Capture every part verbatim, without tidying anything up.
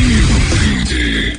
U P D.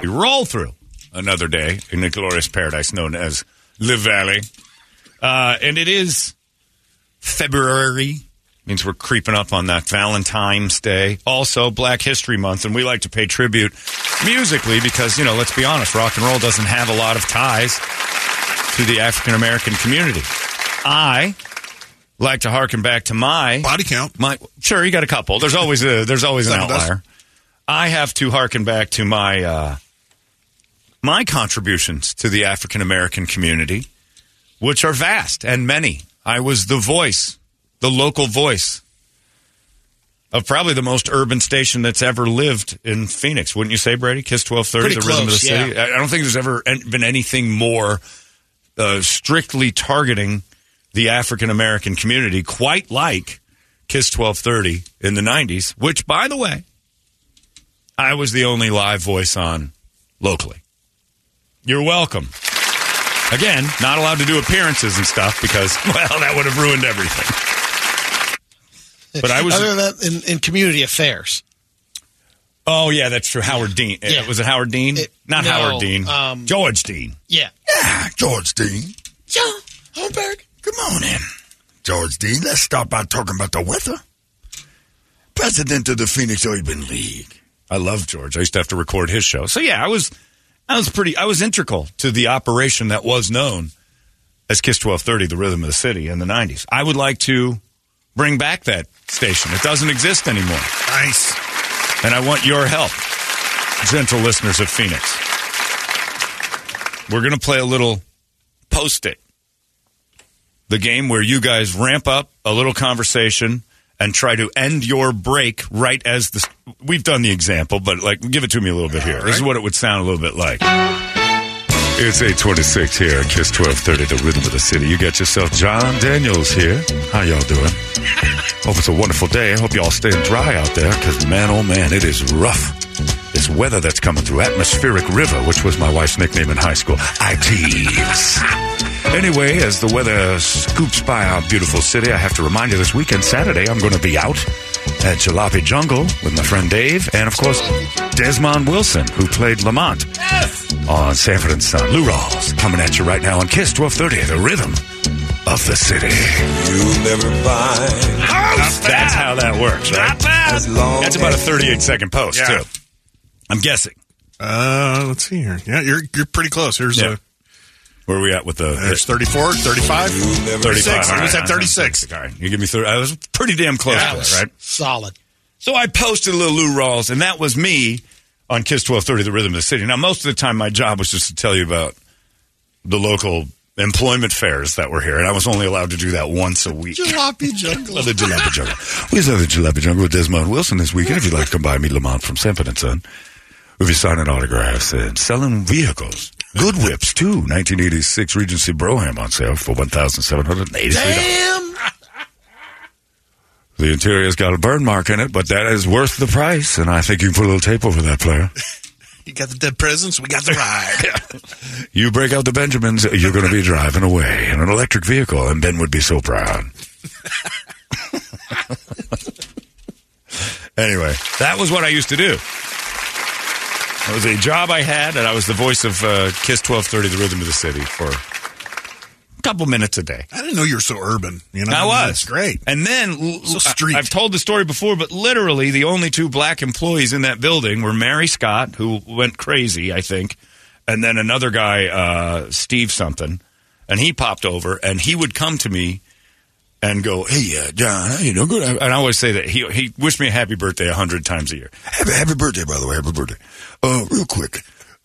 We roll through another day in the glorious paradise known as Le Valley. Uh, and it is February. Means we're creeping up on that Valentine's Day. Also, Black History Month. And we like to pay tribute musically because, you know, let's be honest, rock and roll doesn't have a lot of ties to the African-American community. I like to harken back to my... Body count. My, sure, you got a couple. There's always a, there's always an outlier. I have to harken back to my... Uh, My contributions to the African-American community, which are vast and many. I was the voice, the local voice of probably the most urban station that's ever lived in Phoenix. Wouldn't you say, Brady? Kiss twelve thirty, the rhythm of the city. Yeah. I don't think there's ever been anything more uh, strictly targeting the African-American community, quite like Kiss twelve thirty in the nineties, which, by the way, I was the only live voice on locally. You're welcome. Again, not allowed to do appearances and stuff because, well, that would have ruined everything. But I was... Other than that, in, in community affairs. Oh, yeah, that's true. Howard Dean. Yeah. Was it Howard Dean? It, not no, Howard Dean. Um, George Dean. Yeah. Yeah, George Dean. John Holmberg. Good morning, George Dean. Let's start by talking about the weather. President of the Phoenix Urban League. I love George. I used to have to record his show. So, yeah, I was... I was pretty. I was integral to the operation that was known as Kiss twelve thirty, the rhythm of the city, in the nineties. I would like to bring back that station. It doesn't exist anymore. Nice. And I want your help, gentle listeners of Phoenix. We're going to play a little post-it, the game where you guys ramp up a little conversation and try to end your break right as the... We've done the example, but like, give it to me a little bit here. Right. This is what it would sound a little bit like. It's eight twenty-six here at Kiss twelve thirty, the rhythm of the city. You got yourself John Daniels here. How y'all doing? Hope it's a wonderful day. I hope y'all staying dry out there, because man, oh man, it is rough. This weather that's coming through. Atmospheric River, which was my wife's nickname in high school. I tease. Anyway, as the weather scoops by our beautiful city, I have to remind you this weekend, Saturday, I'm going to be out at Jalopy Jungle with my friend Dave and, of course, Desmond Wilson, who played Lamont yes! on Sanford and Son. Lou Rawls coming at you right now on Kiss twelve thirty, the rhythm of the city. You'll never find. That's that. How that works, right? That's about a thirty-eight second post, yeah. Too. I'm guessing. Uh, let's see here. Yeah, you're you're pretty close. Here's yeah. a... Where are we at with the... There's thirty-four, thirty-five, thirty-six. I was at thirty-six. All right. You give me thirty. I was pretty damn close yeah, to that, right? Solid. So I posted a little Lou Rawls, and that was me on Kiss twelve thirty, the rhythm of the city. Now, most of the time, my job was just to tell you about the local employment fairs that were here, and I was only allowed to do that once a week. Jalopy Jungle. The Jalopy Jungle. We saw the Jalopy Jungle with Desmond Wilson this weekend. If you'd like to come by, meet Lamont from Sanford and Son. We'll be signing autographs and selling vehicles. Good whips, too. nineteen eighty-six Regency Brougham on sale for one thousand seven hundred eighty dollars. Damn! The interior's got a burn mark in it, but that is worth the price, and I think you can put a little tape over that player. You got the dead presents, we got the ride. You break out the Benjamins, you're going to be driving away in an electric vehicle, and Ben would be so proud. Anyway, that was what I used to do. It was a job I had, and I was the voice of uh, Kiss twelve thirty, the rhythm of the city, for a couple minutes a day. I didn't know you were so urban. You know, I was. That's great. And then, so street. I, I've told the story before, but literally the only two black employees in that building were Mary Scott, who went crazy, I think, and then another guy, uh, Steve something, and he popped over, and he would come to me and go, hey, uh, John, how you doing? Good. And I always say that. He he wished me a happy birthday a hundred times a year. Happy, happy birthday, by the way. Happy birthday. Uh, real quick,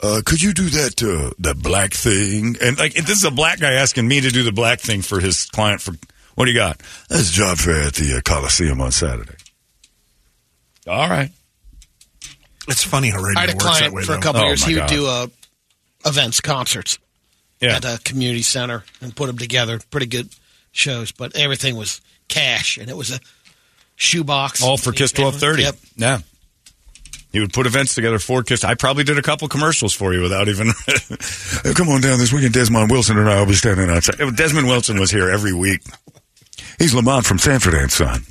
uh, could you do that uh, that black thing? And like, this is a black guy asking me to do the black thing for his client. For what do you got? That's a job fair at the uh, Coliseum on Saturday. All right. It's funny how radio I had a works client that way, for though. a couple oh, of years. He would God. do uh, events, concerts yeah. at a community center and put them together. Pretty good shows, but everything was cash, and it was a shoebox. All for Kiss twelve thirty. Yep. Yeah. You would put events together for Kiss. I probably did a couple commercials for you without even... oh, come on down this weekend. Desmond Wilson and I will be standing outside. Desmond Wilson was here every week. He's Lamont from Sanford and Son.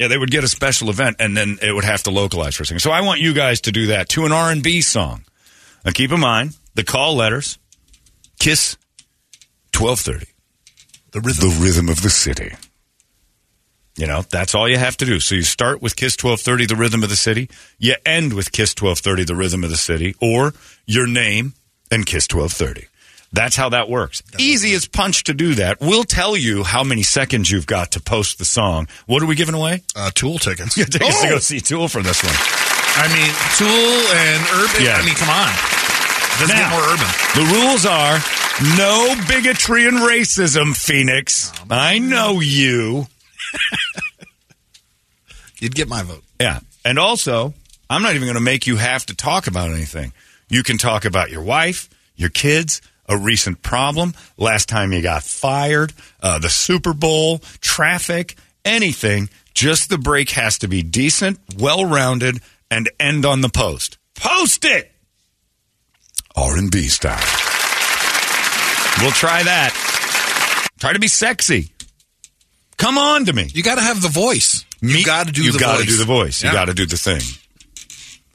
Yeah, they would get a special event, and then it would have to localize for a second. So I want you guys to do that to an R and B song. Now, keep in mind, the call letters, Kiss twelve thirty. The rhythm. The rhythm of the city. You know, that's all you have to do. So you start with Kiss twelve thirty, the rhythm of the city. You end with Kiss twelve thirty, the rhythm of the city, or your name and Kiss twelve thirty. That's how that works. That's Easy as punch to do that. We'll tell you how many seconds you've got to post the song. What are we giving away? Uh, Tool tickets. Yeah, tickets oh! to go see Tool for this one. I mean, Tool and urban. Yeah. I mean, come on. It doesn't now, get more urban. The rules are no bigotry and racism, Phoenix. Um, I know you. You'd get my vote. Yeah. And also, I'm not even going to make you have to talk about anything. You can talk about your wife, your kids, a recent problem, last time you got fired, uh, the Super Bowl, traffic, anything. Just the break has to be decent, well-rounded, and end on the post. Post it! R and B style. We'll try that. Try to be sexy. Come on to me. You got to have the voice. Me, you got to do, do the voice. You got to do the voice. You got to do the thing.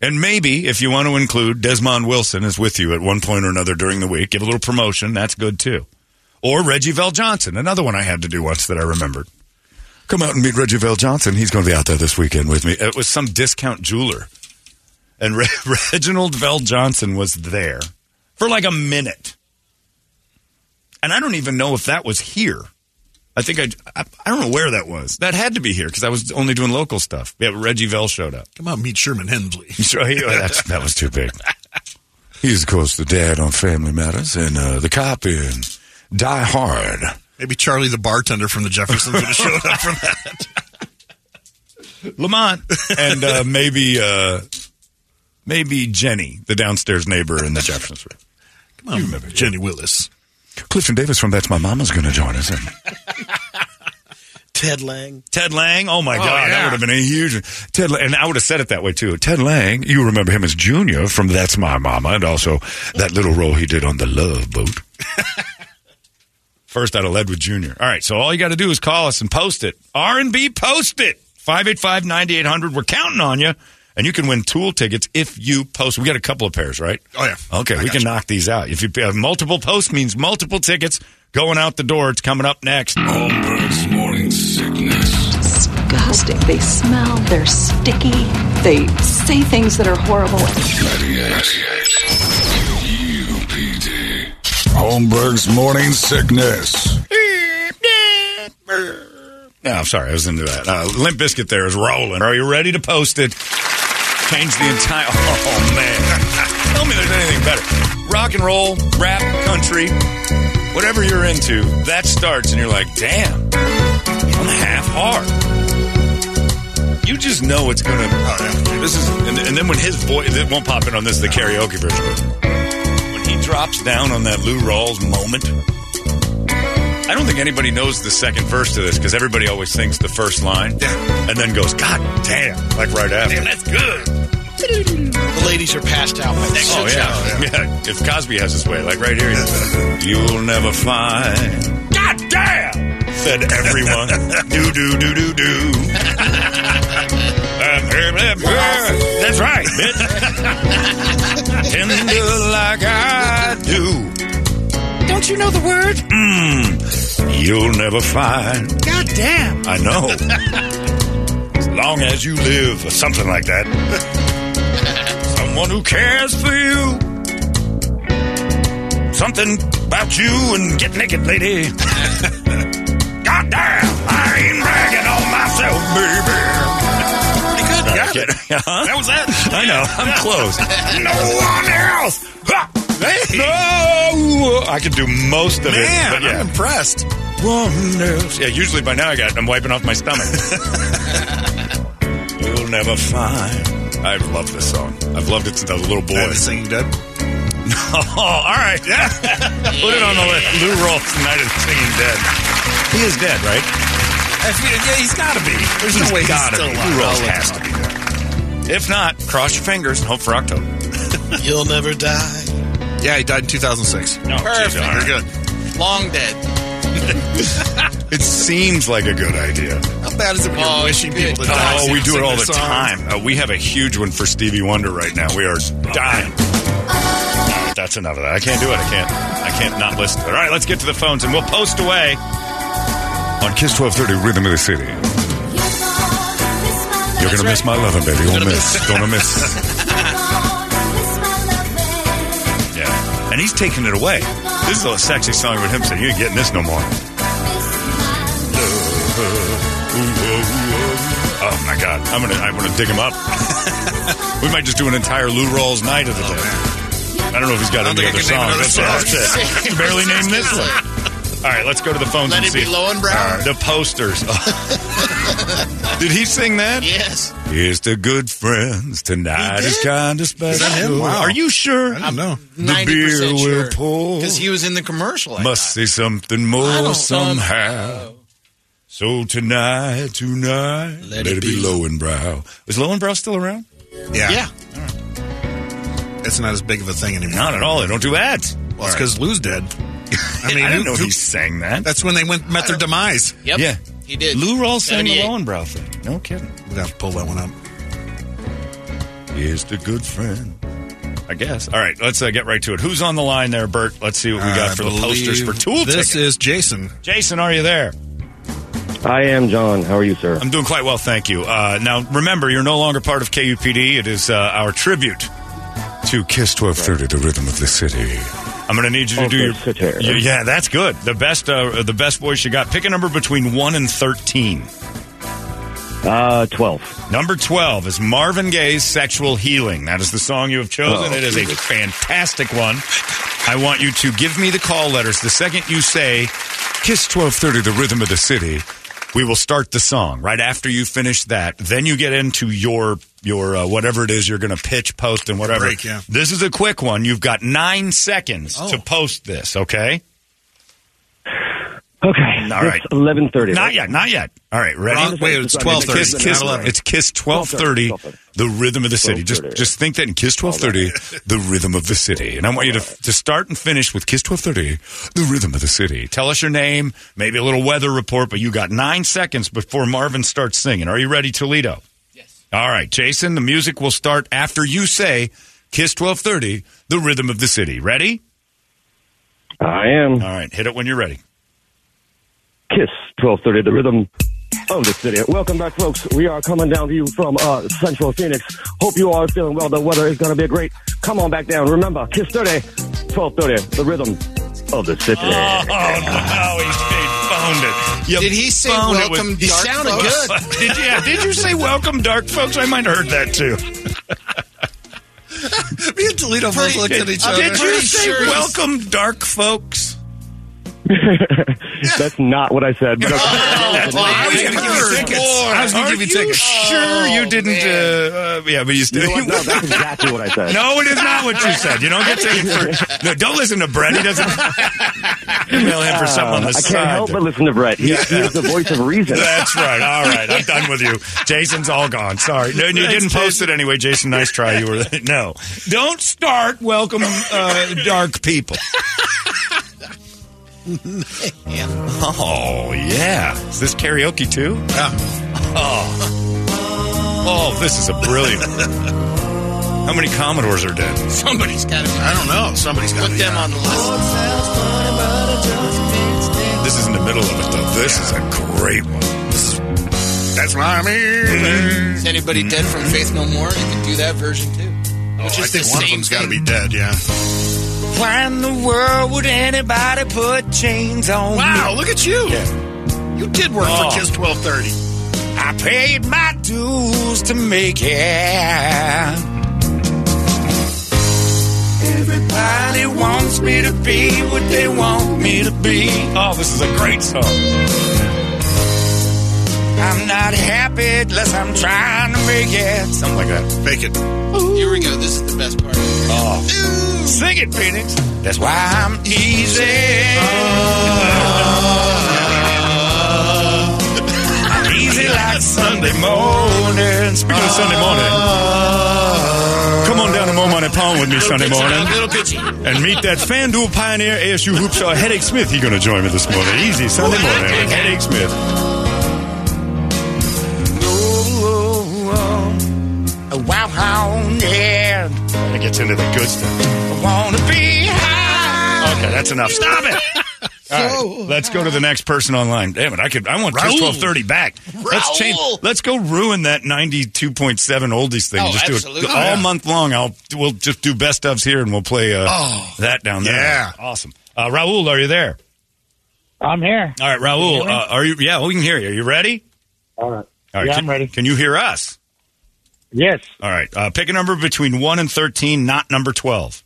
And maybe, if you want to include, Desmond Wilson is with you at one point or another during the week. Give a little promotion. That's good, too. Or Reggie Vell Johnson, another one I had to do once that I remembered. Come out and meet Reggie Vell Johnson. He's going to be out there this weekend with me. It was some discount jeweler. And Re- Reginald Vell Johnson was there for like a minute. And I don't even know if that was here. I think I, I, I don't know where that was. That had to be here because I was only doing local stuff. Yeah, but Reggie Vell showed up. Come on, meet Sherman Hensley. Sure, he, that's, that was too big. He's, of course, the dad on Family Matters and uh, the cop in Die Hard. Maybe Charlie the bartender from the Jeffersons would have showed up for that. Lamont. And uh, maybe uh, maybe Jenny, the downstairs neighbor in the Jeffersons room. Come on, you remember Jenny Willis. Clifton Davis from That's My Mama's going to join us. Ted Lang. Ted Lang. Oh, my oh, God. Yeah. That would have been a huge... Ted Lang, and I would have said it that way, too. Ted Lang, you remember him as Junior from That's My Mama, and also that little role he did on The Love Boat. First, I'd have led with Junior. All right, so all you got to do is call us and post it. R and B, post it. five eight five, nine eight hundred. We're counting on you. And you can win Tool tickets if you post. We got a couple of pairs, right? Oh, yeah. Okay, I we can you. knock these out. If you have multiple posts, means multiple tickets going out the door. It's coming up next. Holmberg's Morning Sickness. Disgusting. They smell. They're sticky. They say things that are horrible. ninety-eight. ninety-eight. U P D. Holmberg's Morning Sickness. No, I'm sorry. I was into that. Uh, Limp Bizkit there is rolling. Are you ready to post it? Change the entire... Oh, man. Tell me there's anything better. Rock and roll, rap, country, whatever you're into, that starts and you're like, damn, I'm half hard. You just know it's going to... Oh, yeah. This is, and, and then when his voice... It won't pop in on this, the karaoke version. When he drops down on that Lou Rawls moment... I don't think anybody knows the second verse to this because everybody always sings the first line yeah. and then goes, God damn, like right after. Damn, that's good. The ladies are passed out by next oh, yeah. yeah. yeah. If Cosby has his way, like right here, you'll never find. God damn, said everyone. do, do, do, do, do. That's right, bitch. Tender like I do. Don't you know the word? Mm, you'll never find. God damn. I know. As long as you live, or something like that. Someone who cares for you. Something about you and get naked, lady. God damn, I ain't bragging on myself, baby. Pretty good, yeah. Get, huh? That was it. I know. I'm close. No one else. Hey. No. I could do most of Man, it. But yeah. I'm impressed. One else. Yeah, usually by now I got, I'm wiping off my stomach. You'll never find. I love this song. I've loved it since I was a little boy. Singing Dead? No. Oh, all right. Yeah. Put it on the list. Lou Rawls, Night and Singing Dead. He is dead, right? Yeah, he's got to be. There's he's no way he's still alive. Lou Rawls has to be dead. If not, cross your fingers and hope for October. You'll never die. Yeah, he died in two thousand six. No, perfect. Right. You're good. Long dead. It seems like a good idea. How bad is it when you're oh, wishing people to die? Oh, we do it all the time. Uh, we have a huge one for Stevie Wonder right now. We are dying. Oh, that's enough of that. I can't do it. I can't. I can't not listen to it. All right, let's get to the phones, and we'll post away on Kiss twelve thirty, Rhythm of the City. You're gonna miss my loving, baby. You'll miss. Gonna miss. Yeah, and he's taking it away. This is a sexy song with him saying, you ain't getting this no more. Oh, my God. I'm gonna, I'm gonna dig him up. We might just do an entire Lou Rawls night of the day. I don't know if he's got any other songs. That's, that's it. Can barely name this one. All right, let's go to the phones Let and see. Let it be low and brown. The posters. Did he sing that? Yes. Here's to good friends. Tonight is kind of special. Is that him? Wow. Are you sure? I don't know. The beer will sure. pour. Because he was in the commercial. I Must say something more somehow. Know. So tonight, tonight, let, let it be, be low and brow. Is low and brow still around? Yeah. Yeah. All right. It's not as big of a thing anymore. Not at all. They don't do ads. Well, all it's because right. Lou's dead. I mean, I didn't who, know who, he sang that. That's when they went met their demise. Yep. Yeah. He did. Lou Rawls sang the Low and Brow thing. No kidding. We'll have to pull that one up. Here's the good friend. I guess. All right, let's uh, get right to it. Who's on the line there, Bert? Let's see what we got I for the posters for Tool tickets. This is Jason. Jason, are you there? I am, John. How are you, sir? I'm doing quite well, thank you. Uh, now, remember, you're no longer part of K U P D. It is uh, our tribute to Kiss twelve thirty, right. The Rhythm of the City. I'm going to need you to oh, do your, sitar. your... Yeah, that's good. The best uh, the best voice you got. Pick a number between one and thirteen. Uh, twelve. Number twelve is Marvin Gaye's Sexual Healing. That is the song you have chosen. Oh, it is a fantastic one. I want you to give me the call letters. The second you say, Kiss twelve thirty, the Rhythm of the City, we will start the song. Right after you finish that, then you get into your... Your uh, whatever it is you're going to pitch, post, and whatever. Break, yeah. This is a quick one. You've got nine seconds oh. to post this, okay? Okay. All right. It's eleven thirty. Not right? yet. Not yet. All right. Ready? Wrong. Wait, it's twelve thirty. Kiss, Kiss, it's Kiss twelve thirty, the Rhythm of the City. Just just think that in Kiss twelve thirty, the Rhythm of the City. And I want you to to start and finish with Kiss twelve thirty, the Rhythm of the City. Tell us your name, maybe a little weather report, but you got nine seconds before Marvin starts singing. Are you ready, Toledo? All right, Jason, the music will start after you say Kiss twelve thirty, the Rhythm of the City. Ready? I am. All right, hit it when you're ready. Kiss twelve thirty, the Rhythm of the City. Welcome back, folks. We are coming down to you from uh, Central Phoenix. Hope you all are feeling well. The weather is going to be great. Come on back down. Remember, Kiss twelve thirty, the Rhythm of the City. Oh, wow, he's big. Yep. Did he say Found welcome with, dark he sounded folks? Good. did, you, yeah, did you say welcome dark folks? I might have heard that too. Me and Toledo both looked at each other. Did you say sure welcome dark folks? That's not what I said. Oh, well, I was going to give you tickets. I was going to give you tickets. Sure, oh, you didn't. Uh, uh, yeah, but you still. No, no, that's exactly what I said. No, it is not what you said. You don't get tickets for. No, don't listen to Brett. He doesn't. Email him for something on the I side. I can't help but listen to Brett. He, yeah. he is the voice of reason. That's right. All right, I'm done with you. Jason's all gone. Sorry. No, you didn't post it anyway, Jason. Nice try. You were no. Don't start. Welcome, uh, dark people. Man. Oh, yeah. Is this karaoke, too? Yeah. Oh. Oh, this is a brilliant. How many Commodores are dead? Somebody's got to be. I don't know. Somebody's got to be. Put them on the list. This is in the middle of it, though. This yeah. is a great one. This is, that's what I mean. Is anybody mm-hmm. dead from Faith No More? You can do that version, too. Oh, which is I think the one of them's got to be dead, yeah. Why in the world would anybody put chains on wow, me? Wow, look at you. Yeah. You did work oh. for Kiss twelve thirty. I paid my dues to make it. Everybody wants me to be what they want me to be. Oh, this is a great song. I'm not happy unless I'm trying to make it. Something like that. Fake it. Ooh. Here we go. This is the best part. Oh. Ooh. Sing it, Phoenix. That's why I'm easy. Oh. I'm easy like Sunday morning. Speaking oh. of Sunday morning, come on down to Mo Money Palm with me Sunday pitchy, morning. Little pitchy. And meet that FanDuel Pioneer A S U Hoop star Headache Smith. He's going to join me this morning. Easy Sunday morning with Headache Smith. Wow, how yeah. It gets into the good stuff. I wanna be high. Okay, that's enough. Stop it. All right, let's go to the next person online. Damn it, I could. I want Kiss twelve thirty back. Raul. Let's change. Let's go ruin that ninety-two point seven oldies thing. Oh, just absolutely. do it all oh, yeah. month long. I'll we'll just do best ofs here, and we'll play uh, oh, that down there. Yeah, awesome. Uh, Raul, are you there? I'm here. All right, Raul, you uh, are you? Yeah, we can hear you. Are you ready? All right. All right. Yeah, can, I'm ready. Can you hear us? Yes. All right. Uh, pick a number between one and thirteen, not number twelve.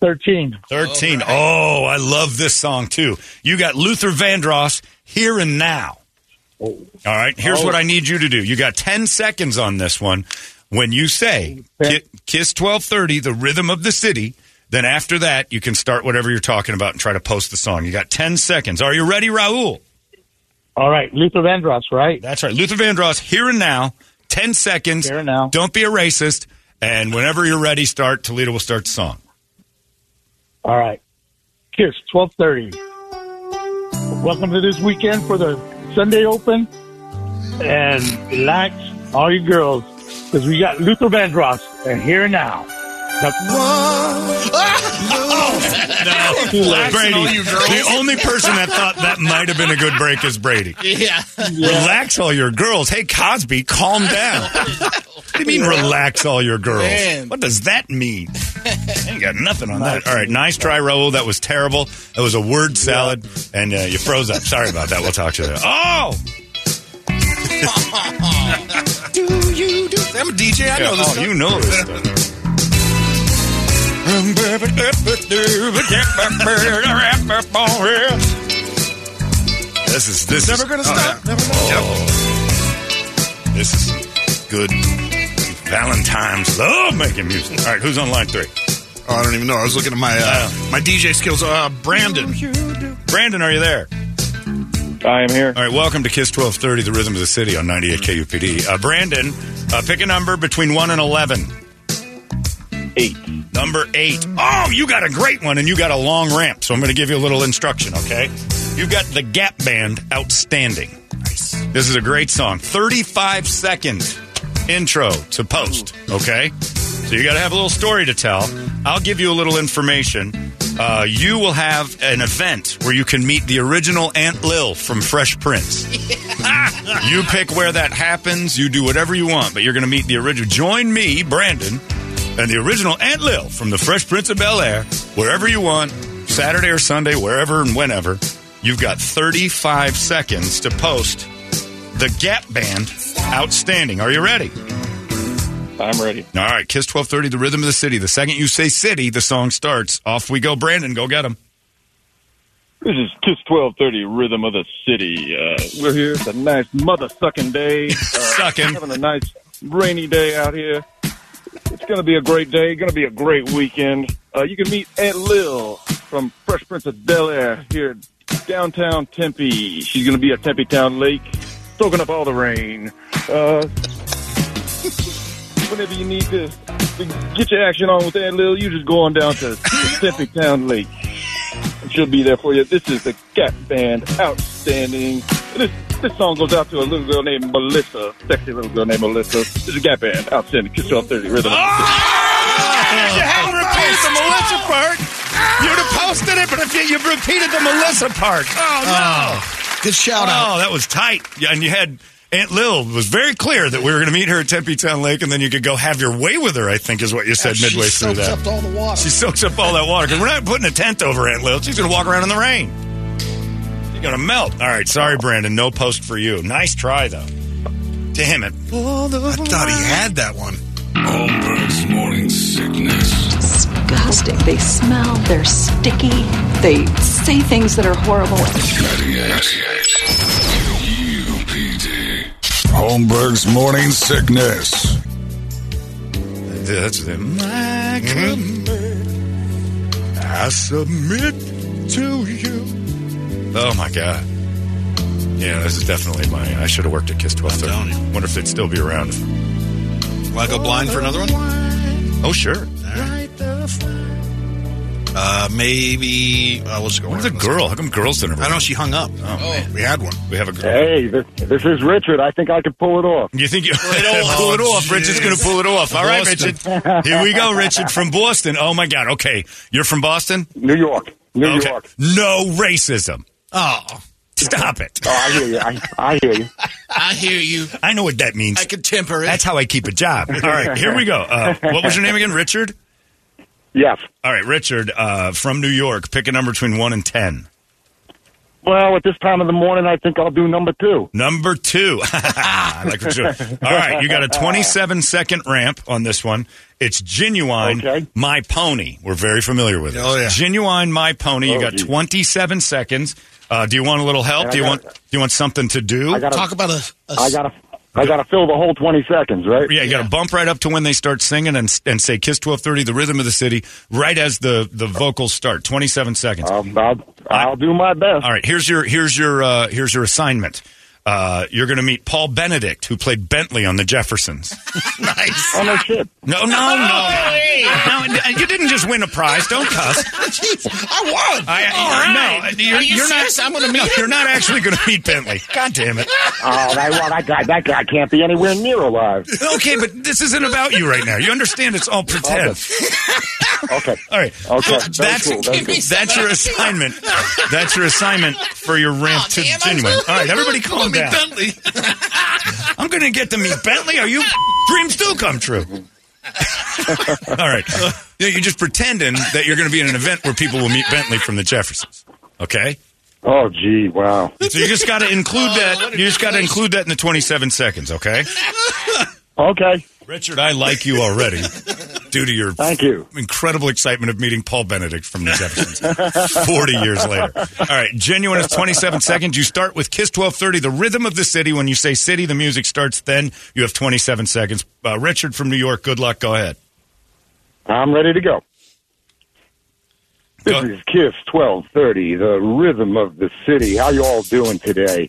thirteen. thirteen. Right. Oh, I love this song, too. You got Luther Vandross, Here and Now. Oh. All right. Here's oh. what I need you to do. You got ten seconds on this one. When you say Kiss twelve thirty, the rhythm of the city, then after that, you can start whatever you're talking about and try to post the song. You got ten seconds. Are you ready, Raul? All right. Luther Vandross, right? That's right. Luther Vandross, Here and Now. Ten seconds. Here and now. Don't be a racist. And whenever you're ready, start. Toledo will start the song. All right. Kiss, twelve thirty. Welcome to this weekend for the Sunday Open. And relax, all you girls, because we got Luther Vandross and Here and Now. Now oh, no. Brady, you the only person that thought that might have been a good break is Brady. Yeah. Relax all your girls. Hey, Cosby, calm down. What do you mean relax all your girls? Man. What does that mean? I ain't got nothing on that. All right, nice try, Raul. That was terrible. That was a word salad, and uh, you froze up. Sorry about that. We'll talk to you later. Oh! do you do? I'm a D J. I know yeah, this oh, stuff. You know this stuff. This is this never gonna stop. Never gonna This is good Valentine's love making music. All right, who's on line three? Oh, I don't even know. I was looking at my uh, my D J skills. Uh, Brandon, Brandon, are you there? I am here. All right, welcome to Kiss twelve thirty, the rhythm of the city on ninety-eight K U P D. Uh, Brandon, uh, pick a number between one and eleven. Eight. Number eight. Oh, you got a great one, and you got a long ramp, so I'm going to give you a little instruction, okay? You've got the Gap Band, Outstanding. Nice. This is a great song. thirty-five second intro to post, okay? So you got to have a little story to tell. I'll give you a little information. Uh, you will have an event where you can meet the original Aunt Lil from Fresh Prince. Yeah. You pick where that happens. You do whatever you want, but you're going to meet the original. Join me, Brandon, and the original Aunt Lil from the Fresh Prince of Bel-Air, wherever you want, Saturday or Sunday, wherever and whenever, you've got thirty-five seconds to post the Gap Band, Outstanding. Are you ready? I'm ready. All right, Kiss twelve thirty, the rhythm of the city. The second you say city, the song starts. Off we go. Brandon, go get him. This is Kiss twelve thirty, rhythm of the city. Uh, we're here. It's a nice mother-sucking day. Uh, Sucking. Having a nice rainy day out here. It's going to be a great day. Going to be a great weekend. Uh, you can meet Aunt Lil from Fresh Prince of Bel-Air here downtown Tempe. She's going to be at Tempe Town Lake, soaking up all the rain. Uh, whenever you need to, to get your action on with Aunt Lil, you just go on down to Tempe Town Lake. And she'll be there for you. This is the Gap Band, Outstanding. This, this song goes out to a little girl named Melissa, sexy little girl named Melissa. This is a Gap Band, Outstanding. Kiss twelve thirty, rhythm. Oh! Oh! You haven't repeated the Melissa part. You'd have posted it, but if you, you've repeated the Melissa part. Oh, no. Oh, good shout out. Oh, that was tight. Yeah, and you had Aunt Lil was very clear that we were going to meet her at Tempe Town Lake, and then you could go have your way with her, I think is what you said yeah, midway through that. She soaks up all the water. She soaks up all that water, because we're not putting a tent over Aunt Lil. She's going to walk around in the rain. Gonna melt. All right, sorry Brandon, no post for you. Nice try though. Damn it. I thought he had that one. Holmberg's Morning Sickness. Disgusting. They smell. They're sticky. They say things that are horrible. ninety-eight. ninety-eight. U P D. Holmberg's Morning Sickness. That's it. My command. I submit to you. Oh, my God. Yeah, this is definitely my... I should have worked at Kiss twelve thirty. Wonder if they'd still be around. Want to go blind for another one? Oh, sure. Right. Uh, maybe... I will just go. Where's the girl? How come girls didn't... I know, she hung up. Oh, oh man. We had one. We have a girl. Hey, this, this is Richard. I think I could pull it off. You think you... pull it off. Pull it off. Richard's going to pull it off. All right, Richard. Here we go, Richard, from Boston. Oh, my God. Okay. You're from Boston? New York. New okay. York. No racism. Oh, stop it. Oh, I hear you. I, I hear you. I hear you. I know what that means. I can temper it. That's how I keep a job. All right, here we go. Uh, what was your name again? Richard? Yes. All right, Richard, uh, from New York, pick a number between one and ten. Well, at this time of the morning, I think I'll do number two. Number two. I like what you're doing. All right, you got a twenty-seven second ramp on this one. It's Ginuwine, okay. My Pony. We're very familiar with it. Oh, yeah. Ginuwine, My Pony. Oh, you got geez. twenty-seven seconds. Uh, do you want a little help? Do you gotta, want do you want something to do? I gotta, Talk about a, a I gotta I gotta fill the whole twenty seconds, right? Yeah, you yeah. gotta bump right up to when they start singing and and say Kiss twelve thirty, the rhythm of the city, right as the, the vocals start. Twenty seven seconds. I'll, I'll, I'll do my best. All right, here's your here's your uh, here's your assignment. Uh, you're going to meet Paul Benedict, who played Bentley on the Jeffersons. Nice. Oh, no shit. No, no, no. no. no you didn't just win a prize. Don't cuss. Jeez, I won. I, All I, right. No, you're, Are you you're serious? Not, I'm going to meet no, You're not actually going to meet Bentley. God damn it. Oh, that, well, that, guy, that guy can't be anywhere near alive. Okay, but this isn't about you right now. You understand it's all pretend. Okay. All right. Okay. I, that's cool. that's, cool. that's your assignment. That's your assignment for your ramp oh, to genuine. All right, everybody calm down. Bentley. I'm going to get to meet Bentley. Are you... Dreams do come true. All right. You know, you're just pretending that you're going to be in an event where people will meet Bentley from the Jeffersons. Okay? Oh, gee, wow. So you just got to include oh, that. You just got to include that in the twenty-seven seconds, okay? Okay. Richard, I like you already due to your Thank you. incredible excitement of meeting Paul Benedict from the Jeffersons forty years later. All right, Genuine is twenty-seven seconds. You start with Kiss twelve thirty, the rhythm of the city. When you say city, the music starts then. You have twenty-seven seconds. Uh, Richard from New York, good luck. Go ahead. I'm ready to go. This go. is Kiss twelve thirty, the rhythm of the city. How you all doing today?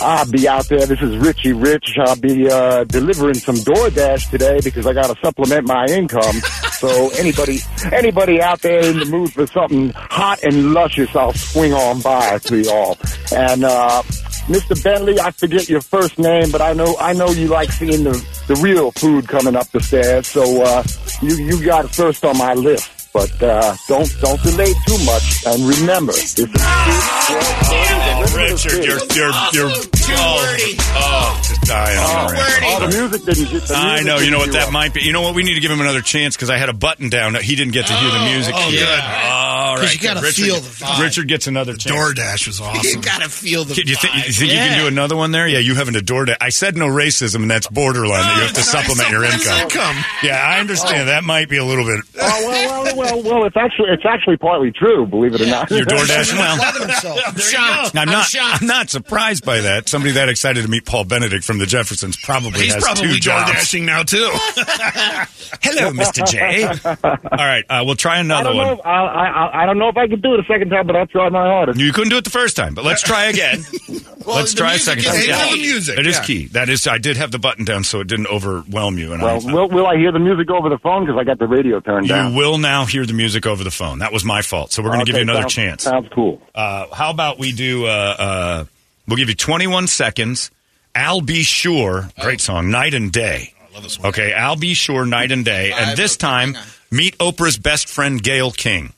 I'll be out there. This is Richie Rich. I'll be uh, delivering some DoorDash today because I got to supplement my income. So anybody anybody out there in the mood for something hot and luscious, I'll swing on by to y'all. And uh, Mister Bentley, I forget your first name, but I know I know you like seeing the, the real food coming up the stairs. So uh, you, you got first on my list. But uh, don't don't delay too much, and remember, it's a oh, Richard, you're you're you're oh, oh just dying. Oh, oh, the music didn't get. The music I know. You know what that up. might be. You know what? We need to give him another chance because I had a button down. He didn't get to hear the music. Oh, yeah. All right. Because you got to feel the vibe. Richard gets another chance. DoorDash was awesome. You got to feel the vibe. You think, you, think yeah. you can do another one there? Yeah, you haven't a DoorDash. I said no racism, and that's borderline. Oh, that you have to sorry, supplement your income. income. Yeah, I understand. Oh. That might be a little bit. Oh well. well Well, well, it's actually it's actually partly true, believe it or not. You're DoorDashing now. I'm shocked. I'm not. I'm not surprised by that. Somebody that excited to meet Paul Benedict from the Jeffersons probably He's has probably two jobs. DoorDashing now too. Hello, Mister J. All right, uh, we'll try another I don't one. Know if, I, I I don't know if I can do it a second time, but I'll try my hardest. You couldn't do it the first time, but let's try again. Well, let's try a second time. Yeah. The music. It is yeah. key. That is, I did have the button down, so it didn't overwhelm you. And well, will, will I hear the music over the phone because I got the radio turned you down? You will now. Hear the music over the phone. That was my fault. So we're going to okay, give you another sounds, chance. Sounds cool. Uh, how about we do, uh, uh, we'll give you twenty-one seconds. I'll Be Sure. Great oh. song. Night and Day. I love this one. Okay. I'll Be Sure. Night and Day. And this time, meet Oprah's best friend, Gayle King.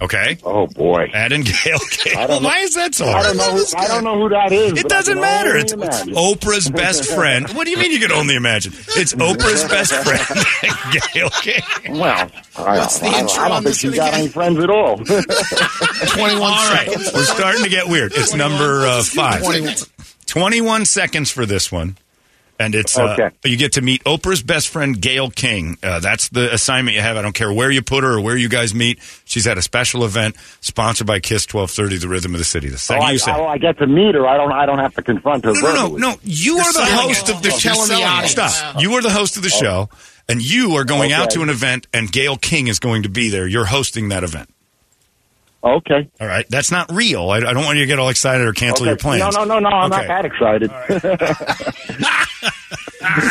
Okay. Oh boy. Add in Gayle King. Well, why is that so hard? I don't know. Who, I don't know who that is. It doesn't matter. It's, it's Oprah's best friend. What do you mean you can only imagine? It's Oprah's best friend, Gayle King. Well, I, what's the I, intro? I don't think she got again? any friends at all. Twenty-one. All right, seconds. We're starting to get weird. It's number uh, five. Twenty-one. twenty-one seconds for this one. And it's okay. uh, you get to meet Oprah's best friend, Gayle King. Uh, that's the assignment you have. I don't care where you put her or where you guys meet. She's at a special event sponsored by Kiss twelve thirty, the Rhythm of the City. The second oh, I, you say, "Oh, I get to meet her. I don't. I don't have to confront her." No, no, no, no. You You're are the host it. of the show. Stop. You are the host of the show, and you are going okay. out to an event, and Gayle King is going to be there. You're hosting that event. Okay. All right. That's not real. I, I don't want you to get all excited or cancel okay. your plans. No, no, no, no. I'm okay. not that excited. Right.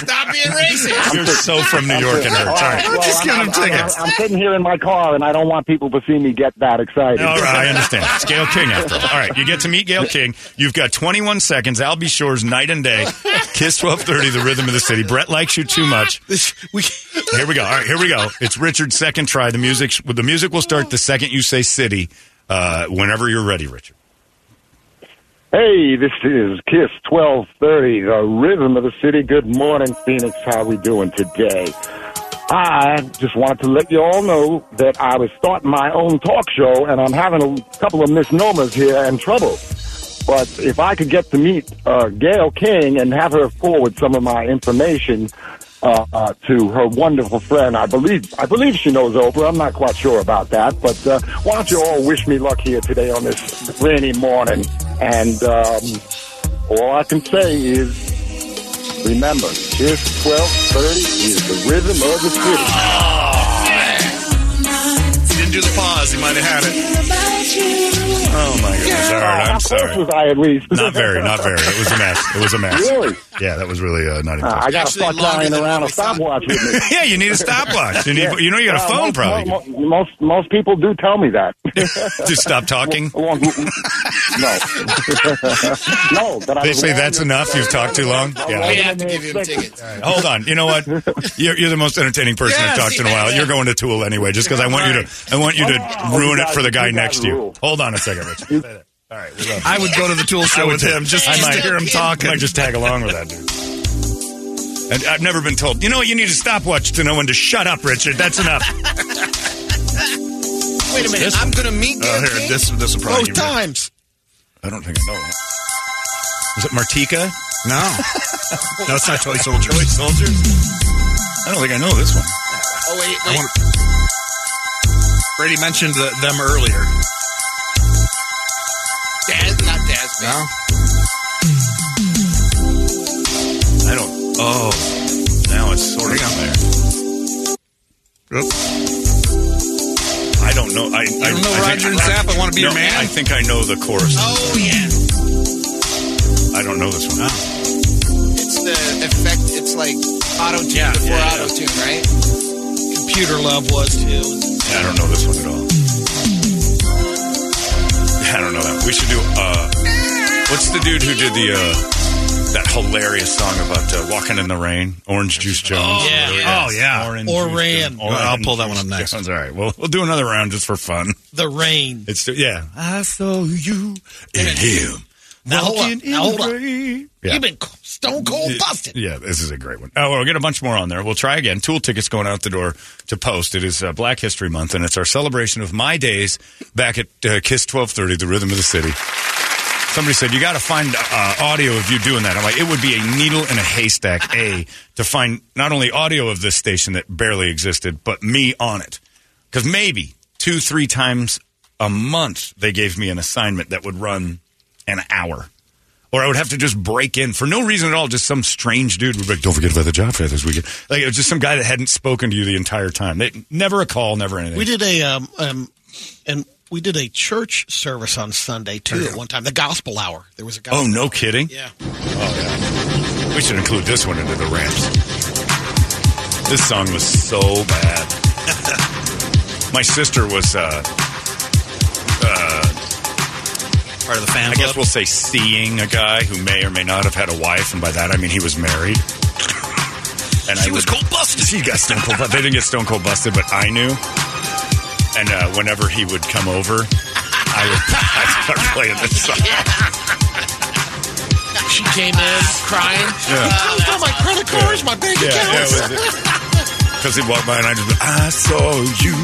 Stop being racist. You're so from New York and hurts. All right. Well, just give them tickets. I'm, I'm, I'm sitting here in my car, and I don't want people to see me get that excited. All right. I understand. It's Gayle King after all. All right. You get to meet Gayle King. You've got twenty-one seconds. I'll be Shore's Night and Day. Kiss twelve thirty, the Rhythm of the City. Brett likes you too much. Here we go. All right. Here we go. It's Richard's second try. The music, the music will start the second you say city. Uh, whenever you're ready, Richard. Hey, this is Kiss twelve thirty, the Rhythm of the City. Good morning, Phoenix. How we doing today? I just wanted to let you all know that I was starting my own talk show, and I'm having a couple of misnomers here and trouble. But if I could get to meet uh, Gayle King and have her forward some of my information uh, uh, to her wonderful friend, I believe I believe she knows Oprah. I'm not quite sure about that. But uh, why don't you all wish me luck here today on this rainy morning? And um, all I can say is, remember, Kiss twelve thirty is the Rhythm of the City. Oh, he didn't do the pause. He might have had it. Oh, my goodness. All right, I'm How sorry. Close was I at least? Not very, not very. It was a mess. It was a mess. Really? Yeah, that was really uh, not even uh, I got to start lying around a stopwatch with me. Yeah, you need a stopwatch. You, need, yeah. you know you got uh, a phone most, probably. Most, most, most people do tell me that. Just stop talking? no. no. But they I say that's enough. You've talked too long? Yeah. We have to give you a ticket. Right. Hold on. You know what? You're, you're the most entertaining person yeah, I've talked see, in a while. Yeah. You're going to Tool anyway, just because I want you to I want you to ruin it for the guy next to you. Hold on a second. All right, I would go to the Tool show with him just to hear him talk. I might just tag along with that dude. And I've never been told, you know what, you need a stopwatch to know when to shut up, Richard. That's enough. Wait a minute, I'm going to meet Gayle King. Oh, here, this, this will probably Both times. I don't think I know it. Is it Martika? No. No, it's not Toy Soldiers. Toy Soldiers? I don't think I know this one. Oh, wait, wait. Brady mentioned the, them earlier. Daz, not Daz, man. No. I don't. Oh. Now it's sort of on there. Oops. I don't know. I, you I don't know I Roger and Zappa. I want to be no, your man. I think I know the chorus. Oh, yeah. I don't know this one. No. It's the effect. It's like auto tune yeah, before yeah, auto tune, yeah. right? Computer Love was too. Yeah, I don't know this one at all. I don't know that. We should do, uh, what's the dude who did the, uh, that hilarious song about uh, walking in the rain? Orange Juice Jones. Oh, yeah. Yes. Oh, yeah. Orange or Juice rain. Well, I'll pull that one up next. All right. Well, we'll do another round just for fun. The rain. It's Yeah. I saw you in him. Now, hold on. Now, hold on. Yeah. You've been stone cold busted. Yeah, this is a great one. Oh, we'll get a bunch more on there. We'll try again. Tool tickets going out the door to post. It is uh, Black History Month, and it's our celebration of my days back at uh, Kiss twelve thirty, the Rhythm of the City. Somebody said, you got to find uh, audio of you doing that. I'm like, it would be a needle in a haystack, A, to find not only audio of this station that barely existed, but me on it. Because maybe two, three times a month they gave me an assignment that would run an hour. Or I would have to just break in for no reason at all. Just some strange dude would be like, don't forget about the job fair this weekend. Like, it was just some guy that hadn't spoken to you the entire time. They, never a call, never anything. We did a, um, um, and we did a church service on Sunday, too, yeah. at one time. The gospel hour. There was a gospel Oh, no hour. Kidding? Yeah. Oh, yeah. We should include this one into the ramps. This song was so bad. My sister was, uh, uh, part of the fan I club. Guess we'll say seeing a guy who may or may not have had a wife, and by that I mean he was married. And she I was cold busted. She got stone cold busted. They didn't get stone cold busted, but I knew. And uh, whenever he would come over, I would I'd start playing this song. She came in crying. Yeah. He closed all my credit cards, yeah. my bank yeah, accounts. Because yeah, he'd walk by and I'd just be, I saw you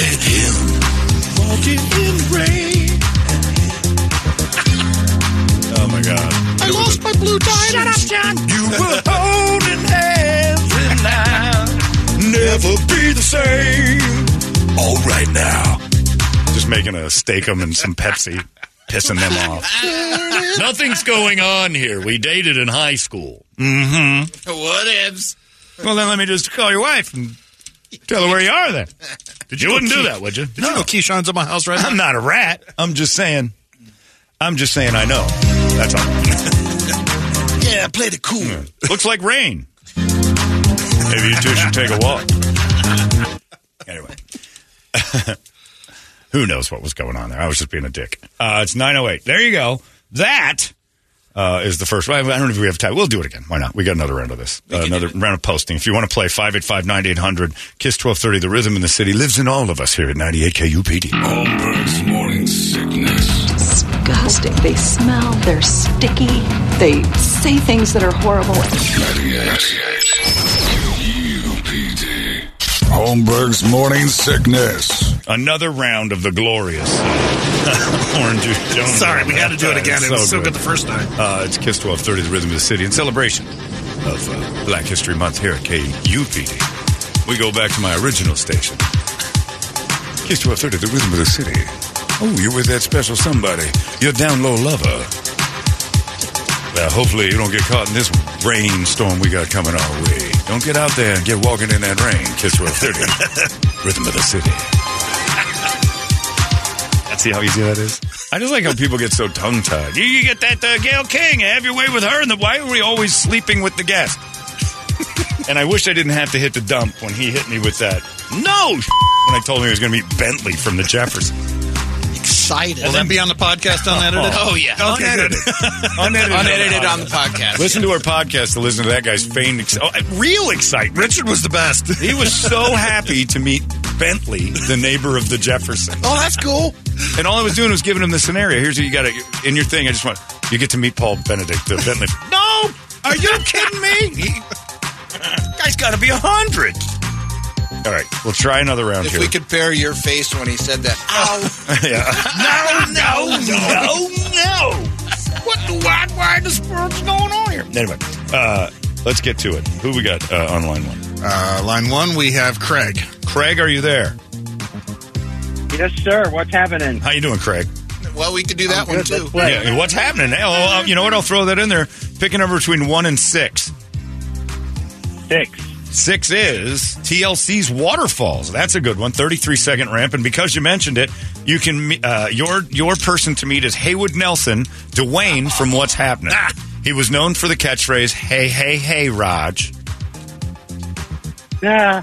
and him walking in rain. Oh, my God. I it lost a, my blue diamonds. Shut up, John. You will hold it every night. Never be the same. All right now. Just making a steak-em and some Pepsi. Pissing them off. Nothing's going on here. We dated in high school. Mm-hmm. Whatevs. Well, then let me just call your wife and tell her where you are then. Did you, you wouldn't Ke- do that, would you? Did no. you know Keyshawn's at my house right now? I'm not a rat. I'm just saying. I'm just saying I know. That's all. Yeah, play the cool. Yeah. Looks like rain. Maybe you two should take a walk. Anyway. Who knows what was going on there? I was just being a dick. Uh, it's nine oh eight. There you go. That uh, is the first round. I don't know if we have time. We'll do it again. Why not? We got another round of this. Uh, another round of posting. If you want to play, five eight five, nine eight hundred, Kiss twelve thirty. The rhythm in the city lives in all of us here at ninety-eight K U P D. Holmberg's Morning Sickness. Disgusting. They smell. They're sticky. They say things that are horrible. ninety-eight K U P D. Holmberg's Morning Sickness. Another round of the glorious Orange Juice Jones. Sorry, we had to do it again. It was so good the first time. Uh, it's Kiss twelve thirty, the rhythm of the city, in celebration of uh, Black History Month here at K U P D. We go back to my original station. Kiss twelve thirty, the rhythm of the city. Oh, you're with that special somebody. You're down low lover. Well, hopefully you don't get caught in this rainstorm we got coming our way. Don't get out there and get walking in that rain. Kiss twelve thirty. Rhythm of the city. See how easy that is? I just like how people get so tongue-tied. You, you get that uh, Gayle King. Have your way with her. And the, why are we always sleeping with the guest? And I wish I didn't have to hit the dump when he hit me with that. No! When I told him he was going to meet Bentley from the Jeffersons. Excited. Will that be on the podcast unedited? Oh, oh yeah. Okay. Unedited. unedited. Unedited on the podcast. Listen yeah. to our podcast to listen to that guy's feigned excitement. Oh, real excitement. Richard was the best. He was so happy to meet Bentley, the neighbor of the Jeffersons. Oh, that's cool. And all I was doing was giving him the scenario. Here's what you got to, in your thing, I just want, you get to meet Paul Benedict, the Bentley. No! Are you kidding me? He, guy's got to be a hundred. All right, we'll try another round if here. If we compare your face when he said that. Ow. Yeah. No, no, no, no. What the wide, wide disperse going on here? Anyway, uh, let's get to it. Who we got uh, on line one? Uh, line one, we have Craig. Craig, are you there? Yes, sir. What's happening? How you doing, Craig? Well, we could do that I'm one, too. Yeah, what's happening? I'll, you know what? I'll throw that in there. Pick a number between one and six. Six. Six is T L C's Waterfalls. That's a good one. thirty-three second ramp. And because you mentioned it, you can uh, your your person to meet is Haywood Nelson, Dwayne from What's Happening. Ah! He was known for the catchphrase, hey, hey, hey, Raj. Yeah.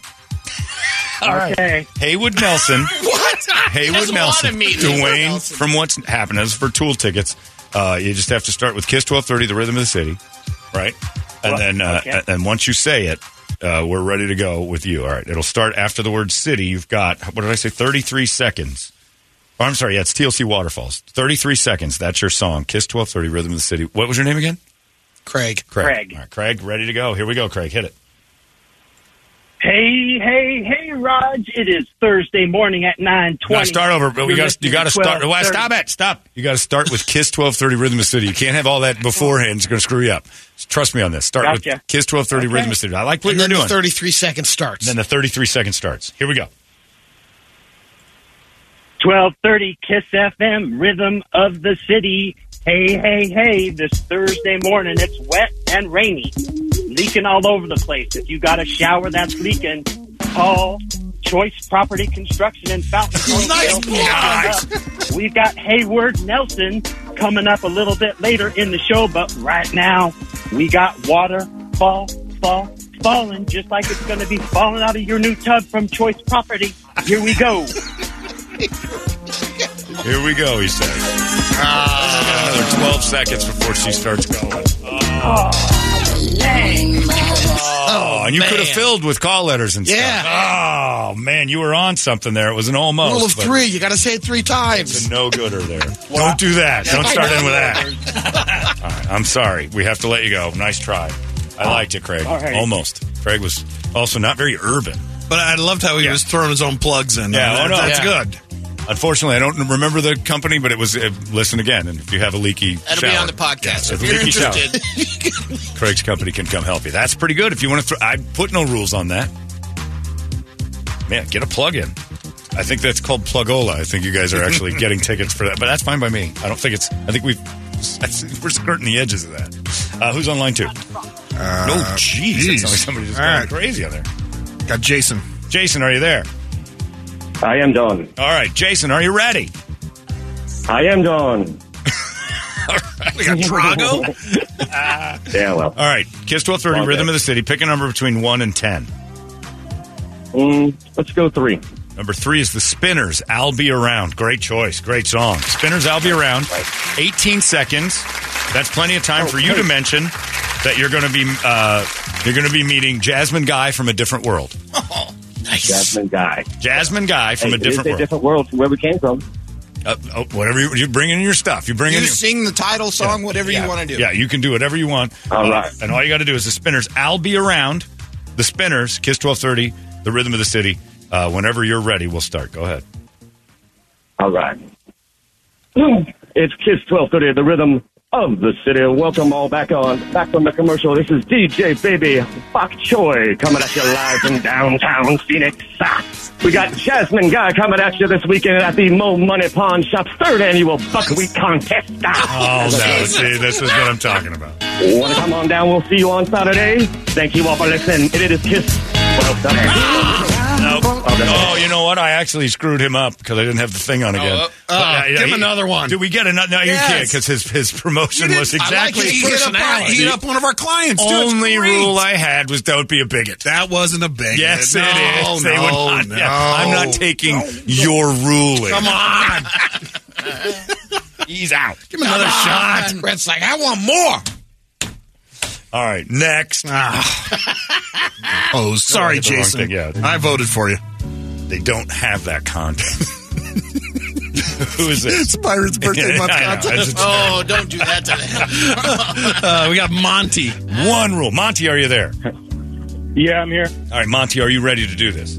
All right. Okay. Haywood Nelson. What? Haywood Nelson, Dwayne from What's Happening. This is for Tool tickets. Uh, you just have to start with Kiss twelve thirty, the rhythm of the city. Right? And well, then uh, okay. and once you say it, Uh, we're ready to go with you. All right. It'll start after the word city. You've got, what did I say, thirty-three seconds. Oh, I'm sorry. Yeah, it's T L C Waterfalls. thirty-three seconds. That's your song. Kiss twelve thirty, Rhythm of the City. What was your name again? Craig. Craig. Craig. All right, Craig, ready to go. Here we go, Craig. Hit it. Hey, hey, hey, Raj. It is Thursday morning at nine twenty. No, start over. But we got you got to start. Well, stop it. Stop. You got to start with Kiss twelve thirty, Rhythm of the City. You can't have all that beforehand. It's going to screw you up. Trust me on this. Start gotcha. with Kiss twelve thirty, okay. Rhythm of the City. I like what and you're doing. And then the thirty-three second starts. Then the thirty-three second starts. Here we go. twelve thirty Kiss F M, Rhythm of the City. Hey, hey, hey, this Thursday morning, it's wet and rainy. Leaking all over the place. If you got a shower that's leaking, call Choice Property Construction in Fountain. Nice. We've got Haywood Nelson coming up a little bit later in the show, but right now we got water fall, fall, falling, just like it's going to be falling out of your new tub from Choice Property. Here we go. Here we go, he said. Ah, another twelve seconds before she starts going. Oh, oh, oh and you man. could have filled with call letters and yeah. stuff. Oh, man, you were on something there. It was an almost. Rule of three. You got to say it three times. It's a no-gooder there. Don't do that. Don't start in with that. All right, I'm sorry. We have to let you go. Nice try. I oh, liked it, Craig. Right. Almost. Craig was also not very urban. But I loved how he yeah. was throwing his own plugs in. Yeah, oh, no, that's yeah. good. Unfortunately, I don't remember the company, but it was uh, listen again. And if you have a leaky that'll shower, be on the podcast. Yeah, so if, if you're interested, shower, Craig's company can come help you. That's pretty good. If you want to, th- I put no rules on that. Man, get a plug in. I think that's called Plugola. I think you guys are actually getting tickets for that, but that's fine by me. I don't think it's. I think we've we're skirting the edges of that. Uh, who's on line two? Uh, no, jeez, that sounds like somebody just going right. crazy on there. Got Jason. Jason, are you there? I am done. All right, Jason, are you ready? I am done. All right, we got Drago. uh, yeah, well. All right, Kiss twelve thirty, well, Rhythm okay. of the City. Pick a number between one and ten. Mm, let's go three. Number three is the Spinners, I'll Be Around. Great choice. Great song. Spinners, I'll Be Around. eighteen seconds. That's plenty of time oh, for you hey. to mention that you're going to be uh, you're going to be meeting Jasmine Guy from a different world. Oh, nice. Jasmine Guy. Jasmine Guy from hey, a different world. A different world from where we came from. Uh, oh, whatever you, you bring in your stuff, you bring you in. You sing the title song, yeah, whatever yeah, you want to do. Yeah, you can do whatever you want. All uh, right. And all you got to do is the Spinners, I'll Be Around. The Spinners, Kiss twelve thirty, the Rhythm of the City. Uh, whenever you're ready, we'll start. Go ahead. All right. It's Kiss twelve thirty, the Rhythm of the City. Welcome all back on. Back from the commercial, this is D J Baby Bok Choy coming at you live from downtown Phoenix. We got Jasmine Guy coming at you this weekend at the Mo Money Pawn Shop's third annual Buckwheat Contest. Oh, no. See, this is what I'm talking about. Want to come on down? We'll see you on Saturday. Thank you all for listening. It is Kiss twelve thirty. Nope. Okay. Oh, you know what? I actually screwed him up because I didn't have the thing on again. Oh, uh, but, uh, give he, another one. Did we get another? No, yes. You can't because his, his promotion was exactly his personality. He hit up one of our clients. The only rule I had was don't be a bigot. That wasn't a bigot. Yes, no, it is. No, they would not, no. Yeah, I'm not taking no, no. your ruling. Come on. He's out. Give him another shot. Brett's like, I want more. All right, next. Ah. Oh, sorry, no, Jason. Yeah. I voted for you. They don't have that contest. Who is it? It's Byron's birthday month contest. Oh, don't do that to them. uh, we got Monty. One rule. Monty, are you there? Yeah, I'm here. All right, Monty, are you ready to do this?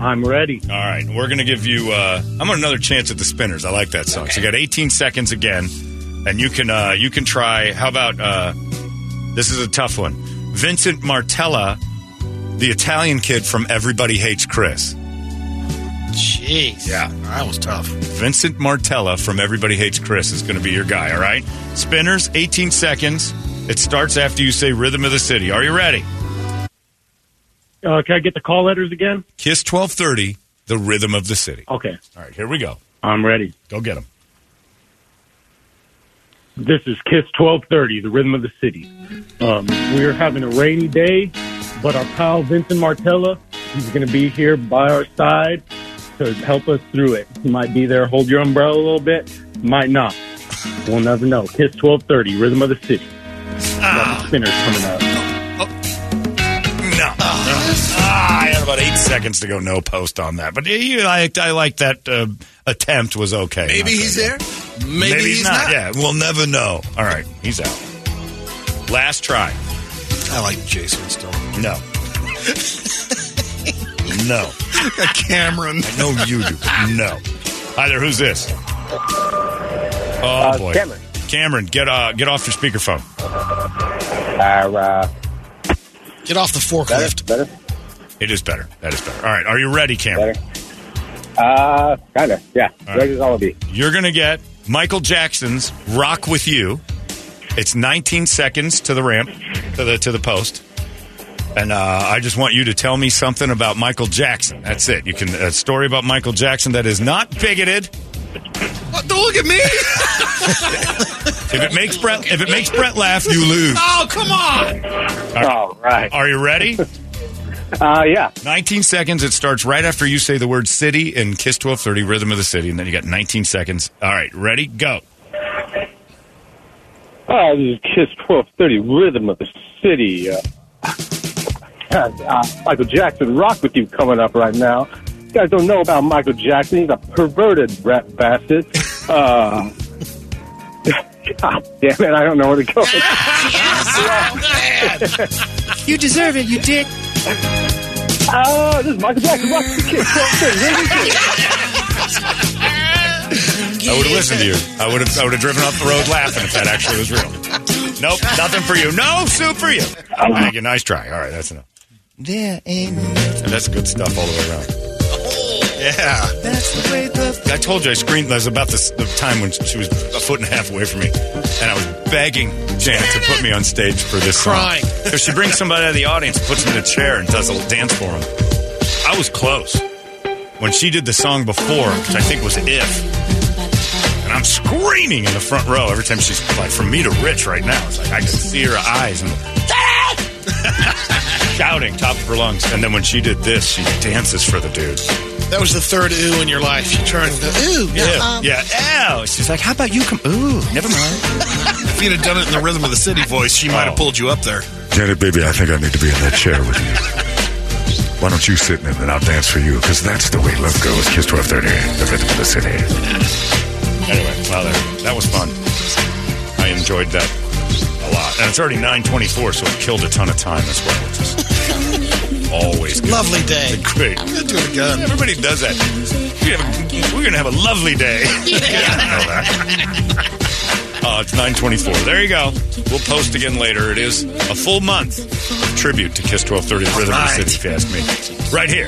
I'm ready. All right, we're going to give you uh, I'm on another chance at the Spinners. I like that song. Okay. So you got eighteen seconds again, and you can, uh, you can try. How about... Uh, This is a tough one. Vincent Martella, the Italian kid from Everybody Hates Chris. Jeez. Yeah. That was tough. Vincent Martella from Everybody Hates Chris is going to be your guy, all right? Spinners, eighteen seconds. It starts after you say Rhythm of the City. Are you ready? Uh, can I get the call letters again? Kiss twelve thirty, the Rhythm of the City. Okay. All right, here we go. I'm ready. Go get them. This is Kiss twelve thirty, the Rhythm of the City. Um, we're having a rainy day, but our pal Vincent Martella, he's going to be here by our side to help us through it. He might be there, hold your umbrella a little bit, might not. We'll never know. Kiss twelve thirty, Rhythm of the City. Ah. The Spinners coming up. Oh. No. Oh. Ah, I had about eight seconds to go no post on that, but you, I, I like that uh, attempt was okay. Maybe he's there. Maybe, Maybe he's, he's not. not. Yeah, we'll never know. All right, he's out. Last try. I like Jason still. No. No. Cameron. I know you do. No. Hi there, who's this? Oh, uh, boy. Cameron. Cameron, get, uh, get off your speakerphone. Uh, uh, get off the forklift. Better, better? It is better. That is better. All right, are you ready, Cameron? Better. Uh, kind of, yeah. All ready right. as all of you. You're going to get... Michael Jackson's Rock With You. It's nineteen seconds to the ramp, to the to the post. And uh, I just want you to tell me something about Michael Jackson. That's it. You can a story about Michael Jackson that is not bigoted. What, don't look at me. if it makes Brett if it makes Brett laugh, you lose. Oh, come on. All right. All right. Are you ready? Uh, yeah. nineteen seconds. It starts right after you say the word city in Kiss twelve thirty, Rhythm of the City, and then you got nineteen seconds. All right, ready? Go. Oh, this is Kiss twelve thirty, Rhythm of the City. Uh, uh, Michael Jackson, Rock With You coming up right now. You guys don't know about Michael Jackson. He's a perverted rat bastard. Uh, God damn it, I don't know where to go. Yes! You deserve it, you dick. Oh, uh, this is Michael Jackson. Rock the Kiss. I would have listened to you. I would have I would have driven off the road laughing if that actually was real. Nope, nothing for you. No soup for you. Thank you. Nice try. All right, that's enough. There ain't. And that's good stuff all the way around. Yeah. That's the way the. I told you I screamed. I was about this, the time when she was a foot and a half away from me, and I was begging Janet to put me on stage for this Crying. song. Because she brings somebody out of the audience, puts them in a chair, and does a little dance for them. I was close when she did the song before, which I think was "If," and I'm screaming in the front row every time she's like, "From me to Rich," right now. It's like I can see her eyes and. Shouting top of her lungs. And then when she did this, she dances for the dude. That was the third ooh in your life. You turned the ooh. Yeah. Yeah. yeah. Ow. She's like, how about you come? Ooh. Never mind. If you'd have done it in the Rhythm of the City voice, she oh. might have pulled you up there. Janet, baby, I think I need to be in that chair with you. Why don't you sit in it and I'll dance for you? Because that's the way love goes. Kiss twelve thirty, the Rhythm of the City. Anyway, wow, there. That was fun. I enjoyed that. A lot. And it's already nine twenty-four, so it killed a ton of time as well. It's just always good. Lovely day. It's great. I'm going to do it again. Everybody does that. We have a, we're going to have a lovely day. Yeah. uh, it's nine twenty-four. There you go. We'll post again later. It is a full month of tribute to Kiss twelve thirty, the Rhythm right. of the City, if you ask me. Right here.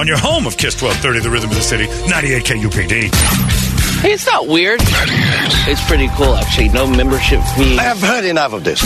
On your home of Kiss twelve thirty, the Rhythm of the City, ninety-eight K U P D. Hey, it's not weird. It's pretty cool, actually. No membership fee. I have heard enough of this.